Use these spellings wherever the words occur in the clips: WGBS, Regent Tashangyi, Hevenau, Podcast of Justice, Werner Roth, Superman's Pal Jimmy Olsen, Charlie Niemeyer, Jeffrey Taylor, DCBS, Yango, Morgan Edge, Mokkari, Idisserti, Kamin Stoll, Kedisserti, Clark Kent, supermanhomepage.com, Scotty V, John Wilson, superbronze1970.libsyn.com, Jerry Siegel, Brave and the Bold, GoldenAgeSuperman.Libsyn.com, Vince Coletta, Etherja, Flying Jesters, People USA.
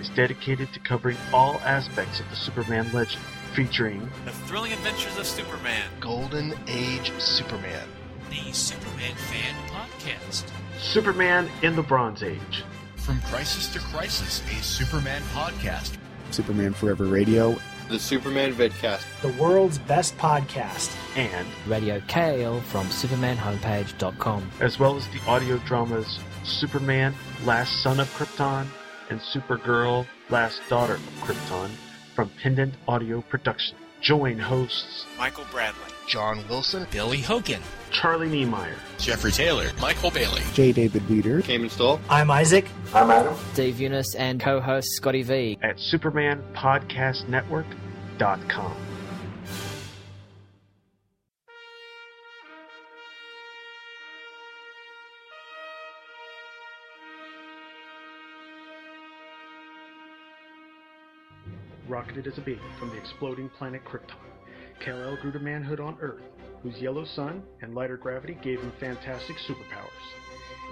is dedicated to covering all aspects of the Superman legend, featuring The Thrilling Adventures of Superman, Golden Age Superman, The Superman Fan Podcast, Superman in the Bronze Age, From Crisis to Crisis, a Superman Podcast, Superman Forever Radio, The Superman Vidcast, the world's best podcast, and Radio KL from supermanhomepage.com, as well as the audio dramas Superman, Last Son of Krypton, and Supergirl, Last Daughter of Krypton, from Pendant Audio Production. Join hosts Michael Bradley, John Wilson, Billy Hogan, Charlie Niemeyer, Jeffrey Taylor, Michael Bailey, J. David Weeder, Kamin Stoll, I'm Isaac, I'm Adam, Dave Eunice, and co-host Scotty V at supermanpodcastnetwork.com. Rocketed as a baby from the exploding planet Krypton, Kal-El grew to manhood on Earth, whose yellow sun and lighter gravity gave him fantastic superpowers.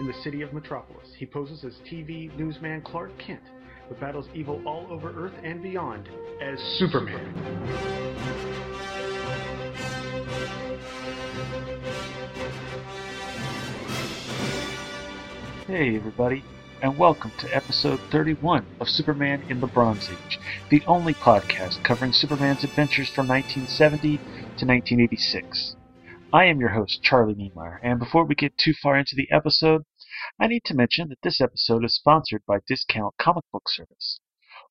In the city of Metropolis, he poses as TV newsman Clark Kent, but battles evil all over Earth and beyond as Superman. Hey everybody, and welcome to episode 31 of Superman in the Bronze Age, the only podcast covering Superman's adventures from 1970 to 1986. I am your host, Charlie Niemeyer, and before we get too far into the episode, I need to mention that this episode is sponsored by Discount Comic Book Service.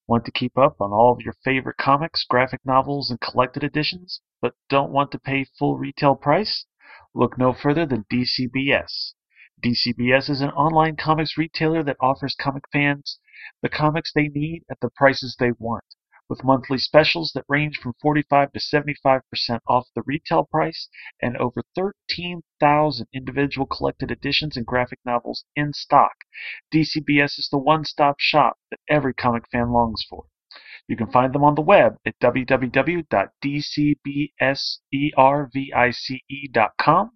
Want to keep up on all of your favorite comics, graphic novels, and collected editions, but don't want to pay full retail price? Look no further than DCBS. DCBS is an online comics retailer that offers comic fans the comics they need at the prices they want, with monthly specials that range from 45 to 75% off the retail price and over 13,000 individual collected editions and graphic novels in stock. DCBS is the one-stop shop that every comic fan longs for. You can find them on the web at www.dcbservice.com.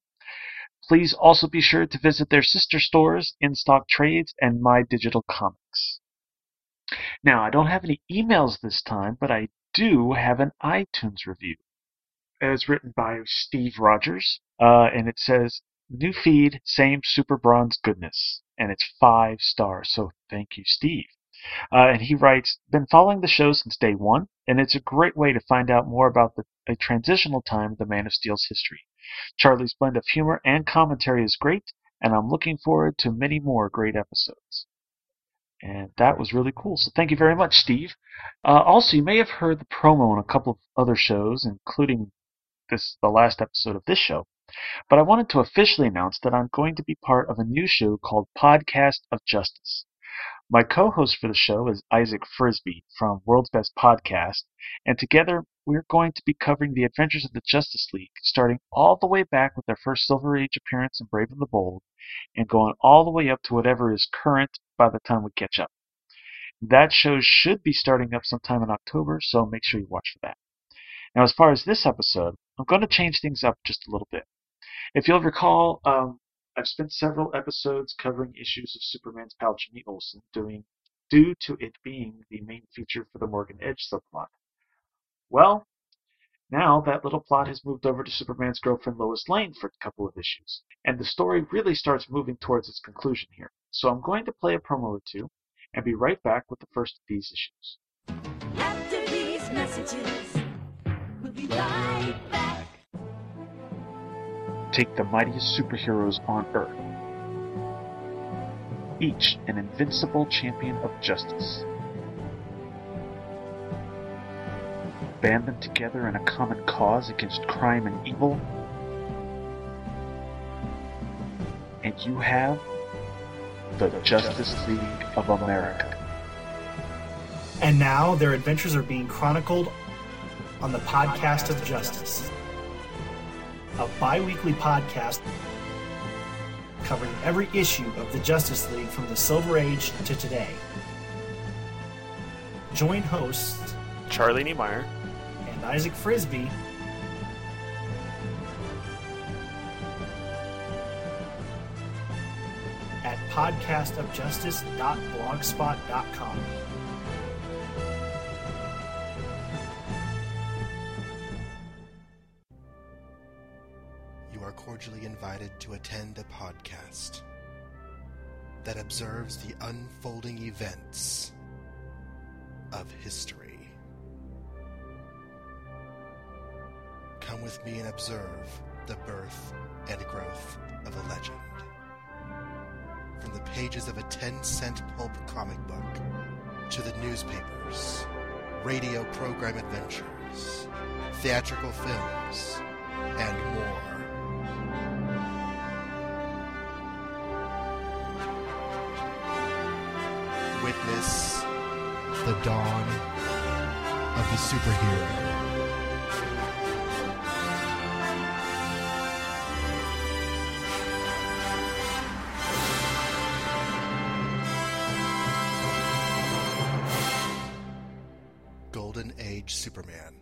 Please also be sure to visit their sister stores, In-Stock Trades, and My Digital Comics. Now, I don't have any emails this time, but I do have an iTunes review. It was written by Steve Rogers, and it says, "New feed, same super bronze goodness." And it's 5 stars, so thank you, Steve. And he writes, "Been following the show since day one, and it's a great way to find out more about a transitional time of the Man of Steel's history. Charlie's blend of humor and commentary is great, and I'm looking forward to many more great episodes." And that was really cool, so thank you very much, Steve. Also, you may have heard the promo on a couple of other shows, including the last episode of this show, but I wanted to officially announce that I'm going to be part of a new show called Podcast of Justice. My co-host for the show is Isaac Frisbee from World's Best Podcast, and together we're going to be covering the adventures of the Justice League, starting all the way back with their first Silver Age appearance in Brave and the Bold, and going all the way up to whatever is current by the time we catch up. That show should be starting up sometime in October, so make sure you watch for that. Now, as far as this episode, I'm going to change things up just a little bit. If you'll recall, I've spent several episodes covering issues of Superman's pal Jimmy Olsen, due to it being the main feature for the Morgan Edge subplot. Well, now that little plot has moved over to Superman's Girlfriend Lois Lane for a couple of issues, and the story really starts moving towards its conclusion here. So I'm going to play a promo or two, and be right back with the first of these issues. After these messages, we'll be right back. Take the mightiest superheroes on Earth, each an invincible champion of justice. Band them together in a common cause against crime and evil, and you have the Justice League of America. And now their adventures are being chronicled on the Podcast of Justice, a bi-weekly podcast covering every issue of the Justice League from the Silver Age to today. Join hosts Charlie Niemeyer and Isaac Frisbee at podcastofjustice.blogspot.com. You are cordially invited to attend a podcast that observes the unfolding events of history. Come with me and observe the birth and growth of a legend. From the pages of a 10-cent pulp comic book to the newspapers, radio program adventures, theatrical films, and more. Witness the dawn of the superhero. Golden Age Superman.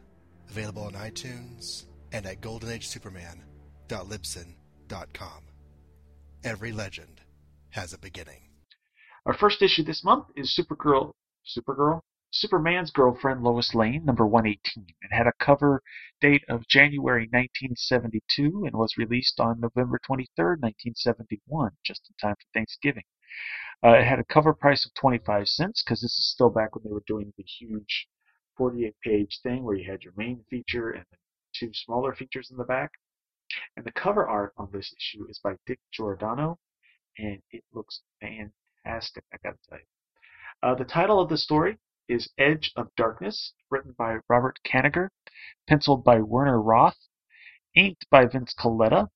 Available on iTunes and at goldenagesuperman.libsyn.com. Every legend has a beginning. Our first issue this month is Superman's Girlfriend Lois Lane, number 118. It had a cover date of January 1972 and was released on November 23rd, 1971, just in time for Thanksgiving. It had a cover price of 25 cents because this is still back when they were doing the huge 48-page thing where you had your main feature and two smaller features in the back. And the cover art on this issue is by Dick Giordano, and it looks fantastic, I gotta tell you. The title of the story is Edge of Darkness, written by Robert Kanigher, penciled by Werner Roth, inked by Vince Coletta.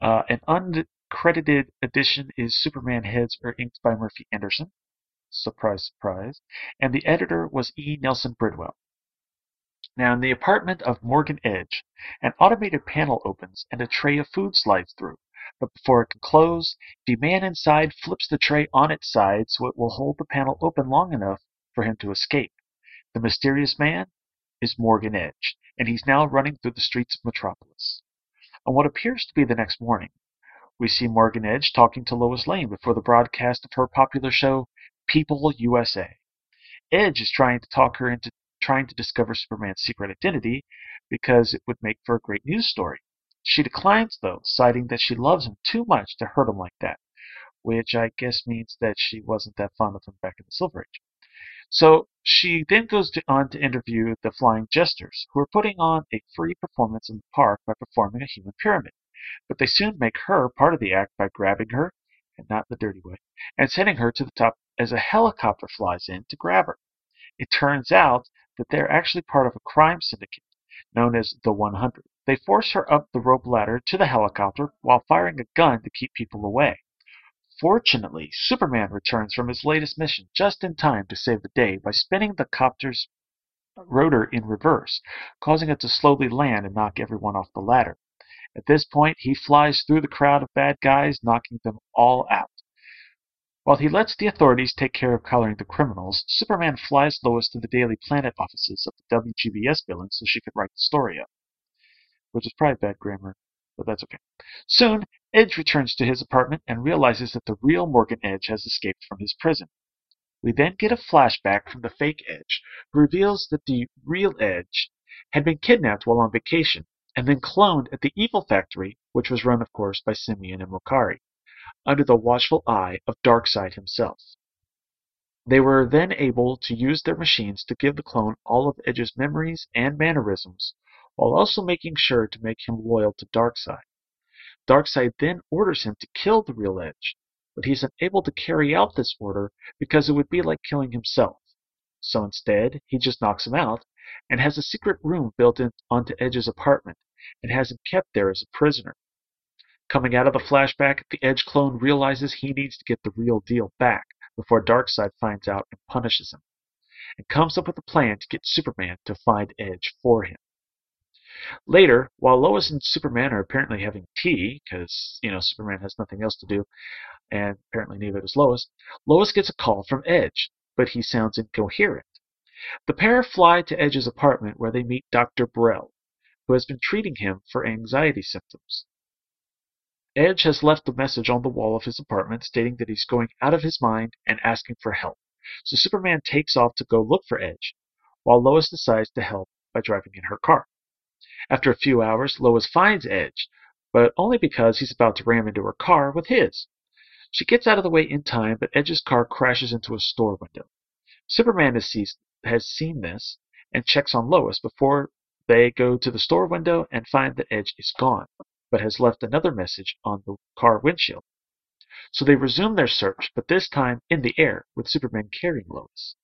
An uncredited edition is Superman Heads, or inked by Murphy Anderson. Surprise, surprise. And the editor was E. Nelson Bridwell. Now, in the apartment of Morgan Edge, an automated panel opens and a tray of food slides through. But before it can close, the man inside flips the tray on its side so it will hold the panel open long enough for him to escape. The mysterious man is Morgan Edge, and he's now running through the streets of Metropolis. On what appears to be the next morning, we see Morgan Edge talking to Lois Lane before the broadcast of her popular show, People USA. Edge is trying to talk her into trying to discover Superman's secret identity because it would make for a great news story. She declines, though, citing that she loves him too much to hurt him like that, which I guess means that she wasn't that fond of him back in the Silver Age. So she then goes on to interview the Flying Jesters, who are putting on a free performance in the park by performing a human pyramid. But they soon make her part of the act by grabbing her, and not the dirty way, and sending her to the top as a helicopter flies in to grab her. It turns out that they're actually part of a crime syndicate known as the 100. They force her up the rope ladder to the helicopter while firing a gun to keep people away. Fortunately, Superman returns from his latest mission just in time to save the day by spinning the copter's rotor in reverse, causing it to slowly land and knock everyone off the ladder. At this point, he flies through the crowd of bad guys, knocking them all out. While he lets the authorities take care of collaring the criminals, Superman flies Lois to the Daily Planet offices of the WGBS building so she could write the story up, which is probably bad grammar, but that's okay. Soon, Edge returns to his apartment and realizes that the real Morgan Edge has escaped from his prison. We then get a flashback from the fake Edge, who reveals that the real Edge had been kidnapped while on vacation and then cloned at the Evil Factory, which was run, of course, by Simyan and Mokkari, under the watchful eye of Darkseid himself. They were then able to use their machines to give the clone all of Edge's memories and mannerisms, while also making sure to make him loyal to Darkseid. Darkseid then orders him to kill the real Edge, but he's unable to carry out this order because it would be like killing himself. So instead, he just knocks him out and has a secret room built in onto Edge's apartment and has him kept there as a prisoner. Coming out of the flashback, the Edge clone realizes he needs to get the real deal back before Darkseid finds out and punishes him. and comes up with a plan to get Superman to find Edge for him. Later, while Lois and Superman are apparently having tea, because, Superman has nothing else to do, and apparently neither does Lois, Lois gets a call from Edge, but he sounds incoherent. The pair fly to Edge's apartment where they meet Dr. Burrell, who has been treating him for anxiety symptoms. Edge has left a message on the wall of his apartment stating that he's going out of his mind and asking for help, so Superman takes off to go look for Edge, while Lois decides to help by driving in her car. After a few hours, Lois finds Edge, but only because he's about to ram into her car with his. She gets out of the way in time, but Edge's car crashes into a store window. Superman has seen this and checks on Lois before they go to the store window and find that Edge is gone, but has left another message on the car windshield. So they resume their search, but this time in the air, with Superman carrying Lois.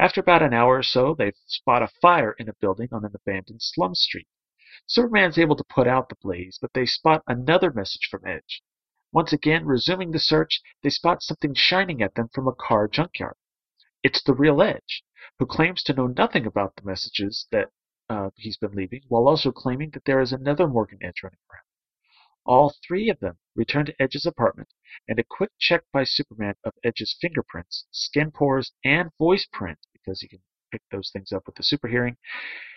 After about an hour or so, they spot a fire in a building on an abandoned slum street. Superman's able to put out the blaze, but they spot another message from Edge. Once again, resuming the search, they spot something shining at them from a car junkyard. It's the real Edge, who claims to know nothing about the messages that he's been leaving, while also claiming that there is another Morgan Edge running around. All three of them return to Edge's apartment, and a quick check by Superman of Edge's fingerprints, skin pores, and voice print, because he can pick those things up with the super hearing,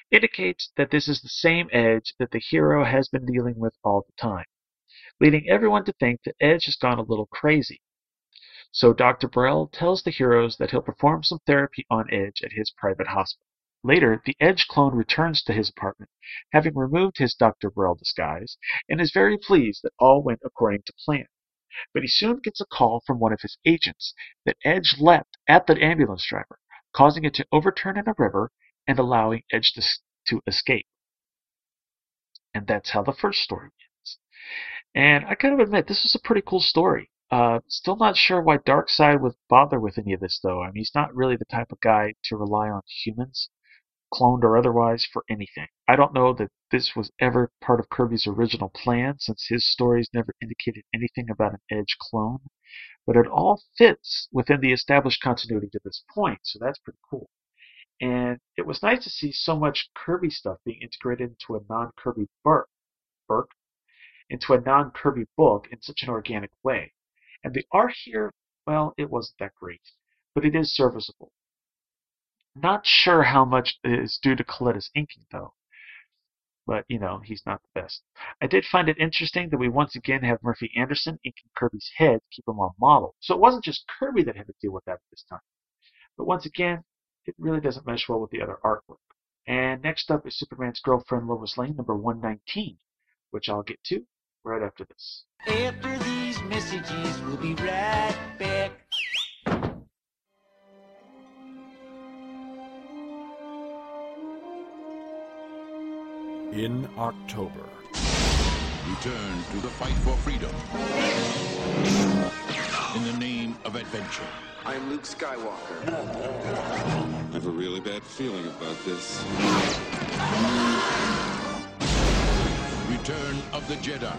indicates that this is the same Edge that the hero has been dealing with all the time, leading everyone to think that Edge has gone a little crazy. So Dr. Burrell tells the heroes that he'll perform some therapy on Edge at his private hospital. Later, the Edge clone returns to his apartment, having removed his Dr. Burrell disguise, and is very pleased that all went according to plan. But he soon gets a call from one of his agents that Edge leapt at the ambulance driver, causing it to overturn in a river and allowing Edge to escape. And that's how the first story ends. And I kind of admit, this was a pretty cool story. Still not sure why Darkseid would bother with any of this, though. I mean, he's not really the type of guy to rely on humans, cloned or otherwise, for anything. I don't know that this was ever part of Kirby's original plan, since his stories never indicated anything about an Edge clone, but it all fits within the established continuity to this point, so that's pretty cool. And it was nice to see so much Kirby stuff being integrated into a non-Kirby book in such an organic way. And the art here, well, it wasn't that great, but it is serviceable. Not sure how much is due to Coletta's inking, though. But, he's not the best. I did find it interesting that we once again have Murphy Anderson inking Kirby's head to keep him on model. So it wasn't just Kirby that had to deal with that this time. But once again, it really doesn't mesh well with the other artwork. And next up is Superman's Girlfriend Lois Lane, number 119, which I'll get to right after this. After these messages, we'll be right back. In October, return to the fight for freedom in the name of adventure. I'm Luke Skywalker. I have a really bad feeling about this. Return of the Jedi.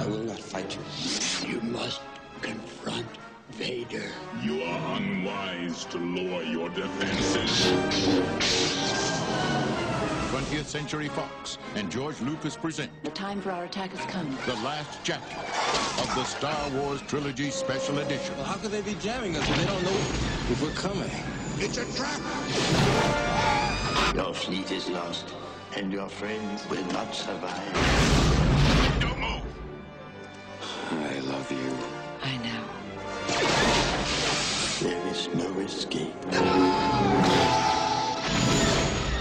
I will not fight you. You must confront Vader. You are unwise to lower your defenses. 20th Century Fox and George Lucas present... The time for our attack has come. The last chapter of the Star Wars Trilogy Special Edition. Well, how could they be jamming us if they don't know if we're coming? It's a trap! Your fleet is lost, and your friends will not survive. Don't move! I love you. I know. There is no escape.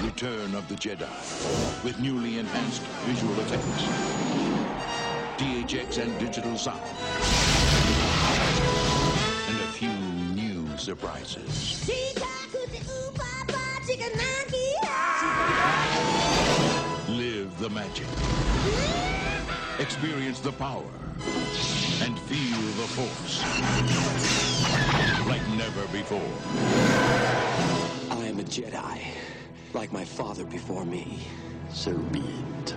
Return of the Jedi, with newly enhanced visual effects, DHX and digital sound, and a few new surprises. Live the magic, experience the power, and feel the force like never before. I am a Jedi. Like my father before me. So be it,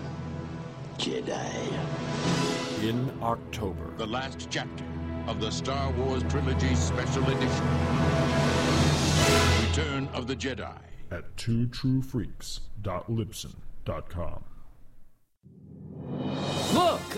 Jedi. In October. The last chapter of the Star Wars Trilogy Special Edition. of the Jedi at twotruefreaks.libsen.com. Look!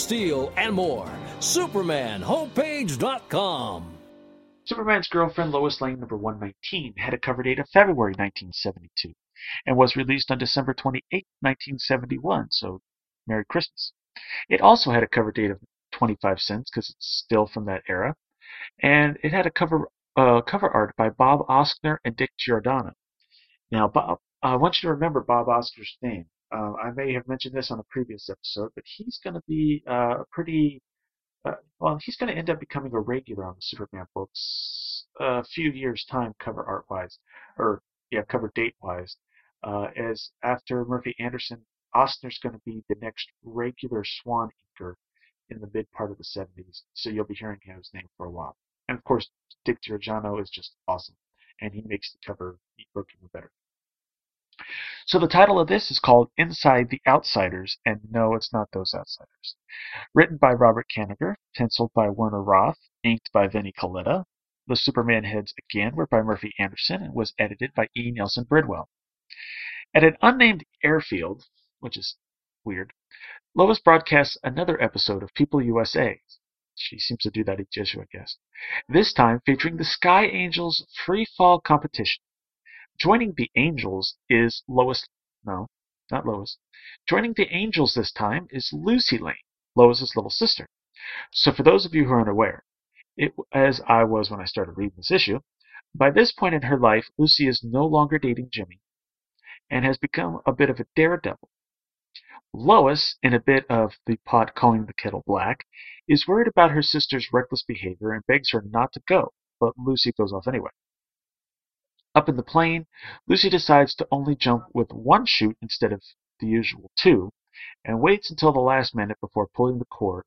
Steel and more. SupermanHomepage.com. Superman's Girlfriend Lois Lane number 119 had a cover date of February 1972 and was released on December 28, 1971, so Merry Christmas. It also had a cover date of 25 cents because it's still from that era, and it had a cover art by Bob Oskner and Dick Giordano. Now, Bob, I want you to remember Bob Oskner's name. I may have mentioned this on a previous episode, but he's going to be he's going to end up becoming a regular on the Superman books a few years' time, cover art-wise, or, yeah, cover date-wise, as after Murphy Anderson, Oskner's going to be the next regular swan inker in the mid part of the 70s, so you'll be hearing his name for a while. And, of course, Dick Giordano is just awesome, and he makes the cover book even better. So the title of this is called Inside the Outsiders, and no, it's not those outsiders. Written by Robert Kanigher, penciled by Werner Roth, inked by Vinnie Coletta. The Superman heads again were by Murphy Anderson and was edited by E. Nelson Bridwell. At an unnamed airfield, which is weird, Lois broadcasts another episode of People USA. She seems to do that each issue, I guess. This time featuring the Sky Angels free fall competition. Joining the Angels is Lois... No, not Lois. Joining the Angels this time is Lucy Lane, Lois's little sister. So for those of you who are unaware, as I was when I started reading this issue, by this point in her life, Lucy is no longer dating Jimmy and has become a bit of a daredevil. Lois, in a bit of the pot calling the kettle black, is worried about her sister's reckless behavior and begs her not to go, but Lucy goes off anyway. Up in the plane, Lucy decides to only jump with one chute instead of the usual two, and waits until the last minute before pulling the cord,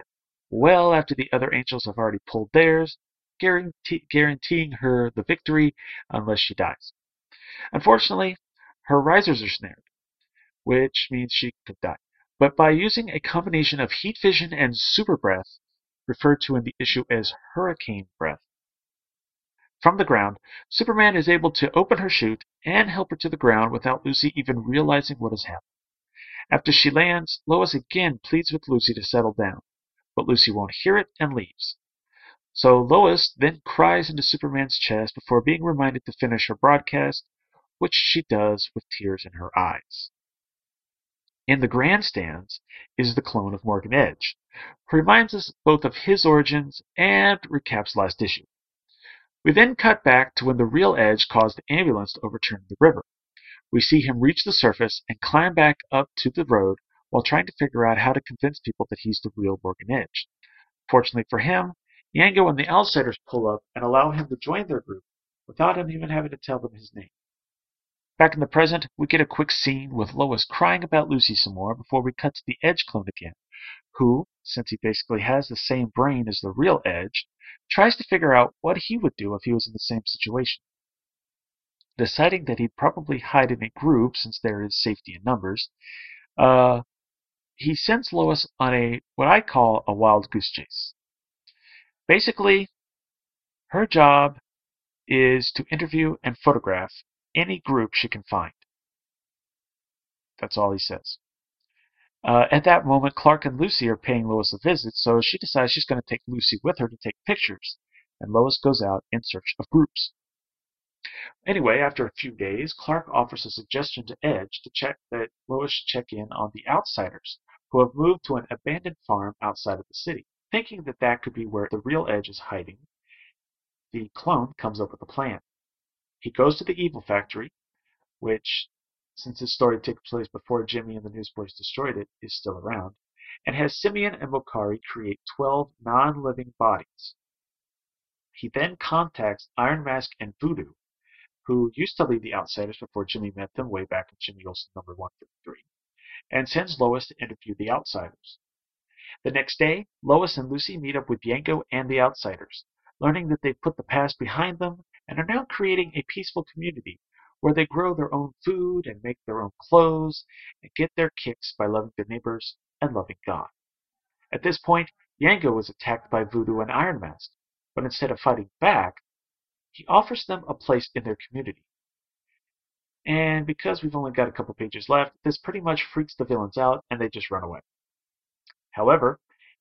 well after the other angels have already pulled theirs, guaranteeing her the victory unless she dies. Unfortunately, her risers are snared, which means she could die. But by using a combination of heat vision and super breath, referred to in the issue as hurricane breath, from the ground, Superman is able to open her chute and help her to the ground without Lucy even realizing what has happened. After she lands, Lois again pleads with Lucy to settle down, but Lucy won't hear it and leaves. So Lois then cries into Superman's chest before being reminded to finish her broadcast, which she does with tears in her eyes. In the grandstands is the clone of Morgan Edge, who reminds us both of his origins and recaps last issue. We then cut back to when the real Edge caused the ambulance to overturn the river. We see him reach the surface and climb back up to the road while trying to figure out how to convince people that he's the real Morgan Edge. Fortunately for him, Yango and the Outsiders pull up and allow him to join their group without him even having to tell them his name. Back in the present, we get a quick scene with Lois crying about Lucy some more before we cut to the Edge clone again, who, since he basically has the same brain as the real Edge, tries to figure out what he would do if he was in the same situation. Deciding that he'd probably hide in a group since there is safety in numbers, he sends Lois on what I call a wild goose chase. Basically, her job is to interview and photograph any group she can find. That's all he says. At that moment, Clark and Lucy are paying Lois a visit, so she decides she's going to take Lucy with her to take pictures, and Lois goes out in search of groups. Anyway, after a few days, Clark offers a suggestion to Edge to check that Lois should check in on the Outsiders, who have moved to an abandoned farm outside of the city. Thinking that could be where the real Edge is hiding, the clone comes up with a plan. He goes to the Evil Factory, which, since this story took place before Jimmy and the Newsboys destroyed it, is still around, and has Simyan and Mokkari create 12 non-living bodies. He then contacts Iron Mask and Voodoo, who used to lead the Outsiders before Jimmy met them way back in Jimmy Olsen number 153, and sends Lois to interview the Outsiders. The next day, Lois and Lucy meet up with Yango and the Outsiders, learning that they've put the past behind them and are now creating a peaceful community where they grow their own food and make their own clothes and get their kicks by loving their neighbors and loving God. At this point, Yango is attacked by Voodoo and Iron Mask, but instead of fighting back, he offers them a place in their community. And because we've only got a couple pages left, this pretty much freaks the villains out and they just run away. However,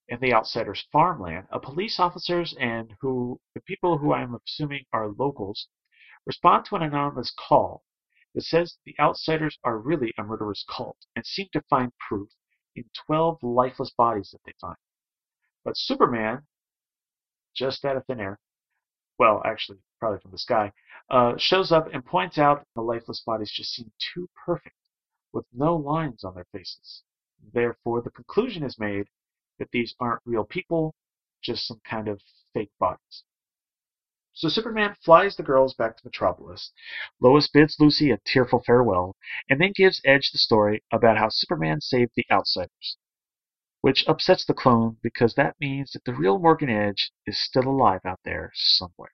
in the Outsiders' farmland, a police officers and the people who I'm assuming are locals respond to an anonymous call that says the Outsiders are really a murderous cult and seem to find proof in 12 lifeless bodies that they find. But Superman, just out of thin air, well, actually, probably from the sky, shows up and points out the lifeless bodies just seem too perfect, with no lines on their faces. Therefore, the conclusion is made that these aren't real people, just some kind of fake bodies. So Superman flies the girls back to Metropolis. Lois bids Lucy a tearful farewell, and then gives Edge the story about how Superman saved the Outsiders, which upsets the clone because that means that the real Morgan Edge is still alive out there somewhere.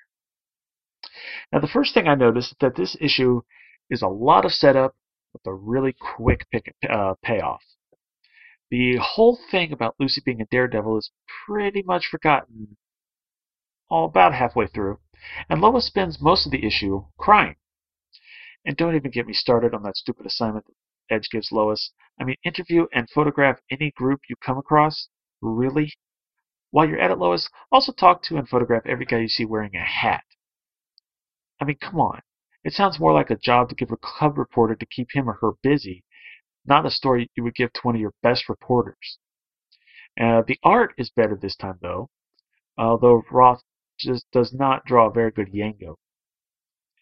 Now, the first thing I noticed is that this issue is a lot of setup with a really quick payoff. The whole thing about Lucy being a daredevil is pretty much forgotten all about halfway through, and Lois spends most of the issue crying. And don't even get me started on that stupid assignment that Edge gives Lois. I mean, interview and photograph any group you come across? Really? While you're at it, Lois, also talk to and photograph every guy you see wearing a hat. I mean, come on. It sounds more like a job to give a cub reporter to keep him or her busy, not a story you would give to one of your best reporters. The art is better this time, though, although Roth just does not draw a very good Yango.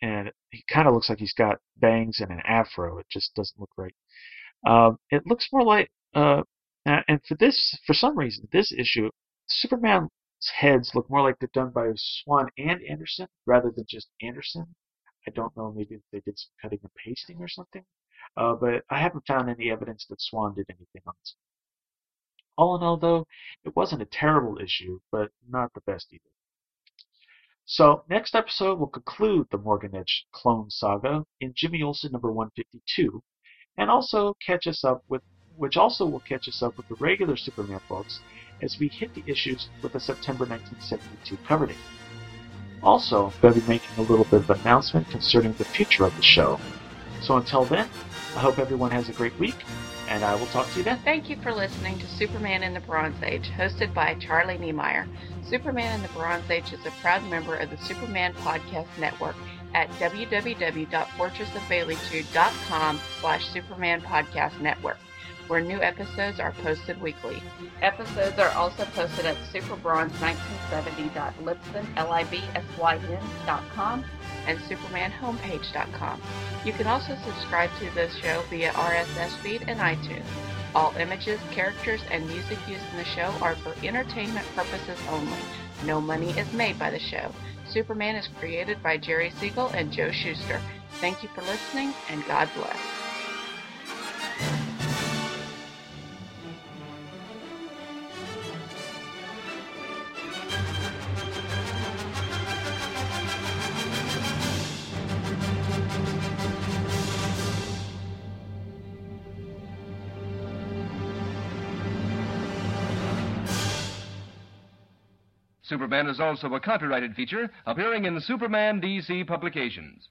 And he kind of looks like he's got bangs and an afro. It just doesn't look right. It looks more like, and for some reason, this issue, Superman's heads look more like they're done by Swan and Anderson rather than just Anderson. I don't know, maybe they did some cutting and pasting or something. But I haven't found any evidence that Swan did anything on this. All in all, though, it wasn't a terrible issue, but not the best either. So, next episode will conclude the Morgan Edge clone saga in Jimmy Olsen number 152, and also catch us up with the regular Superman books as we hit the issues with a September 1972 cover date. Also, I'll be making a little bit of an announcement concerning the future of the show. So until then, I hope everyone has a great week, and I will talk to you then. Thank you for listening to Superman in the Bronze Age, hosted by Charlie Niemeyer. Superman in the Bronze Age is a proud member of the Superman Podcast Network at www.fortressofbaileytube.com/Superman Podcast Network, where new episodes are posted weekly. Episodes are also posted at superbronze1970.libsyn.com and supermanhomepage.com. You can also subscribe to this show via RSS feed and iTunes. All images, characters, and music used in the show are for entertainment purposes only. No money is made by the show. Superman is created by Jerry Siegel and Joe Shuster. Thank you for listening, and God bless. Superman is also a copyrighted feature appearing in Superman DC publications.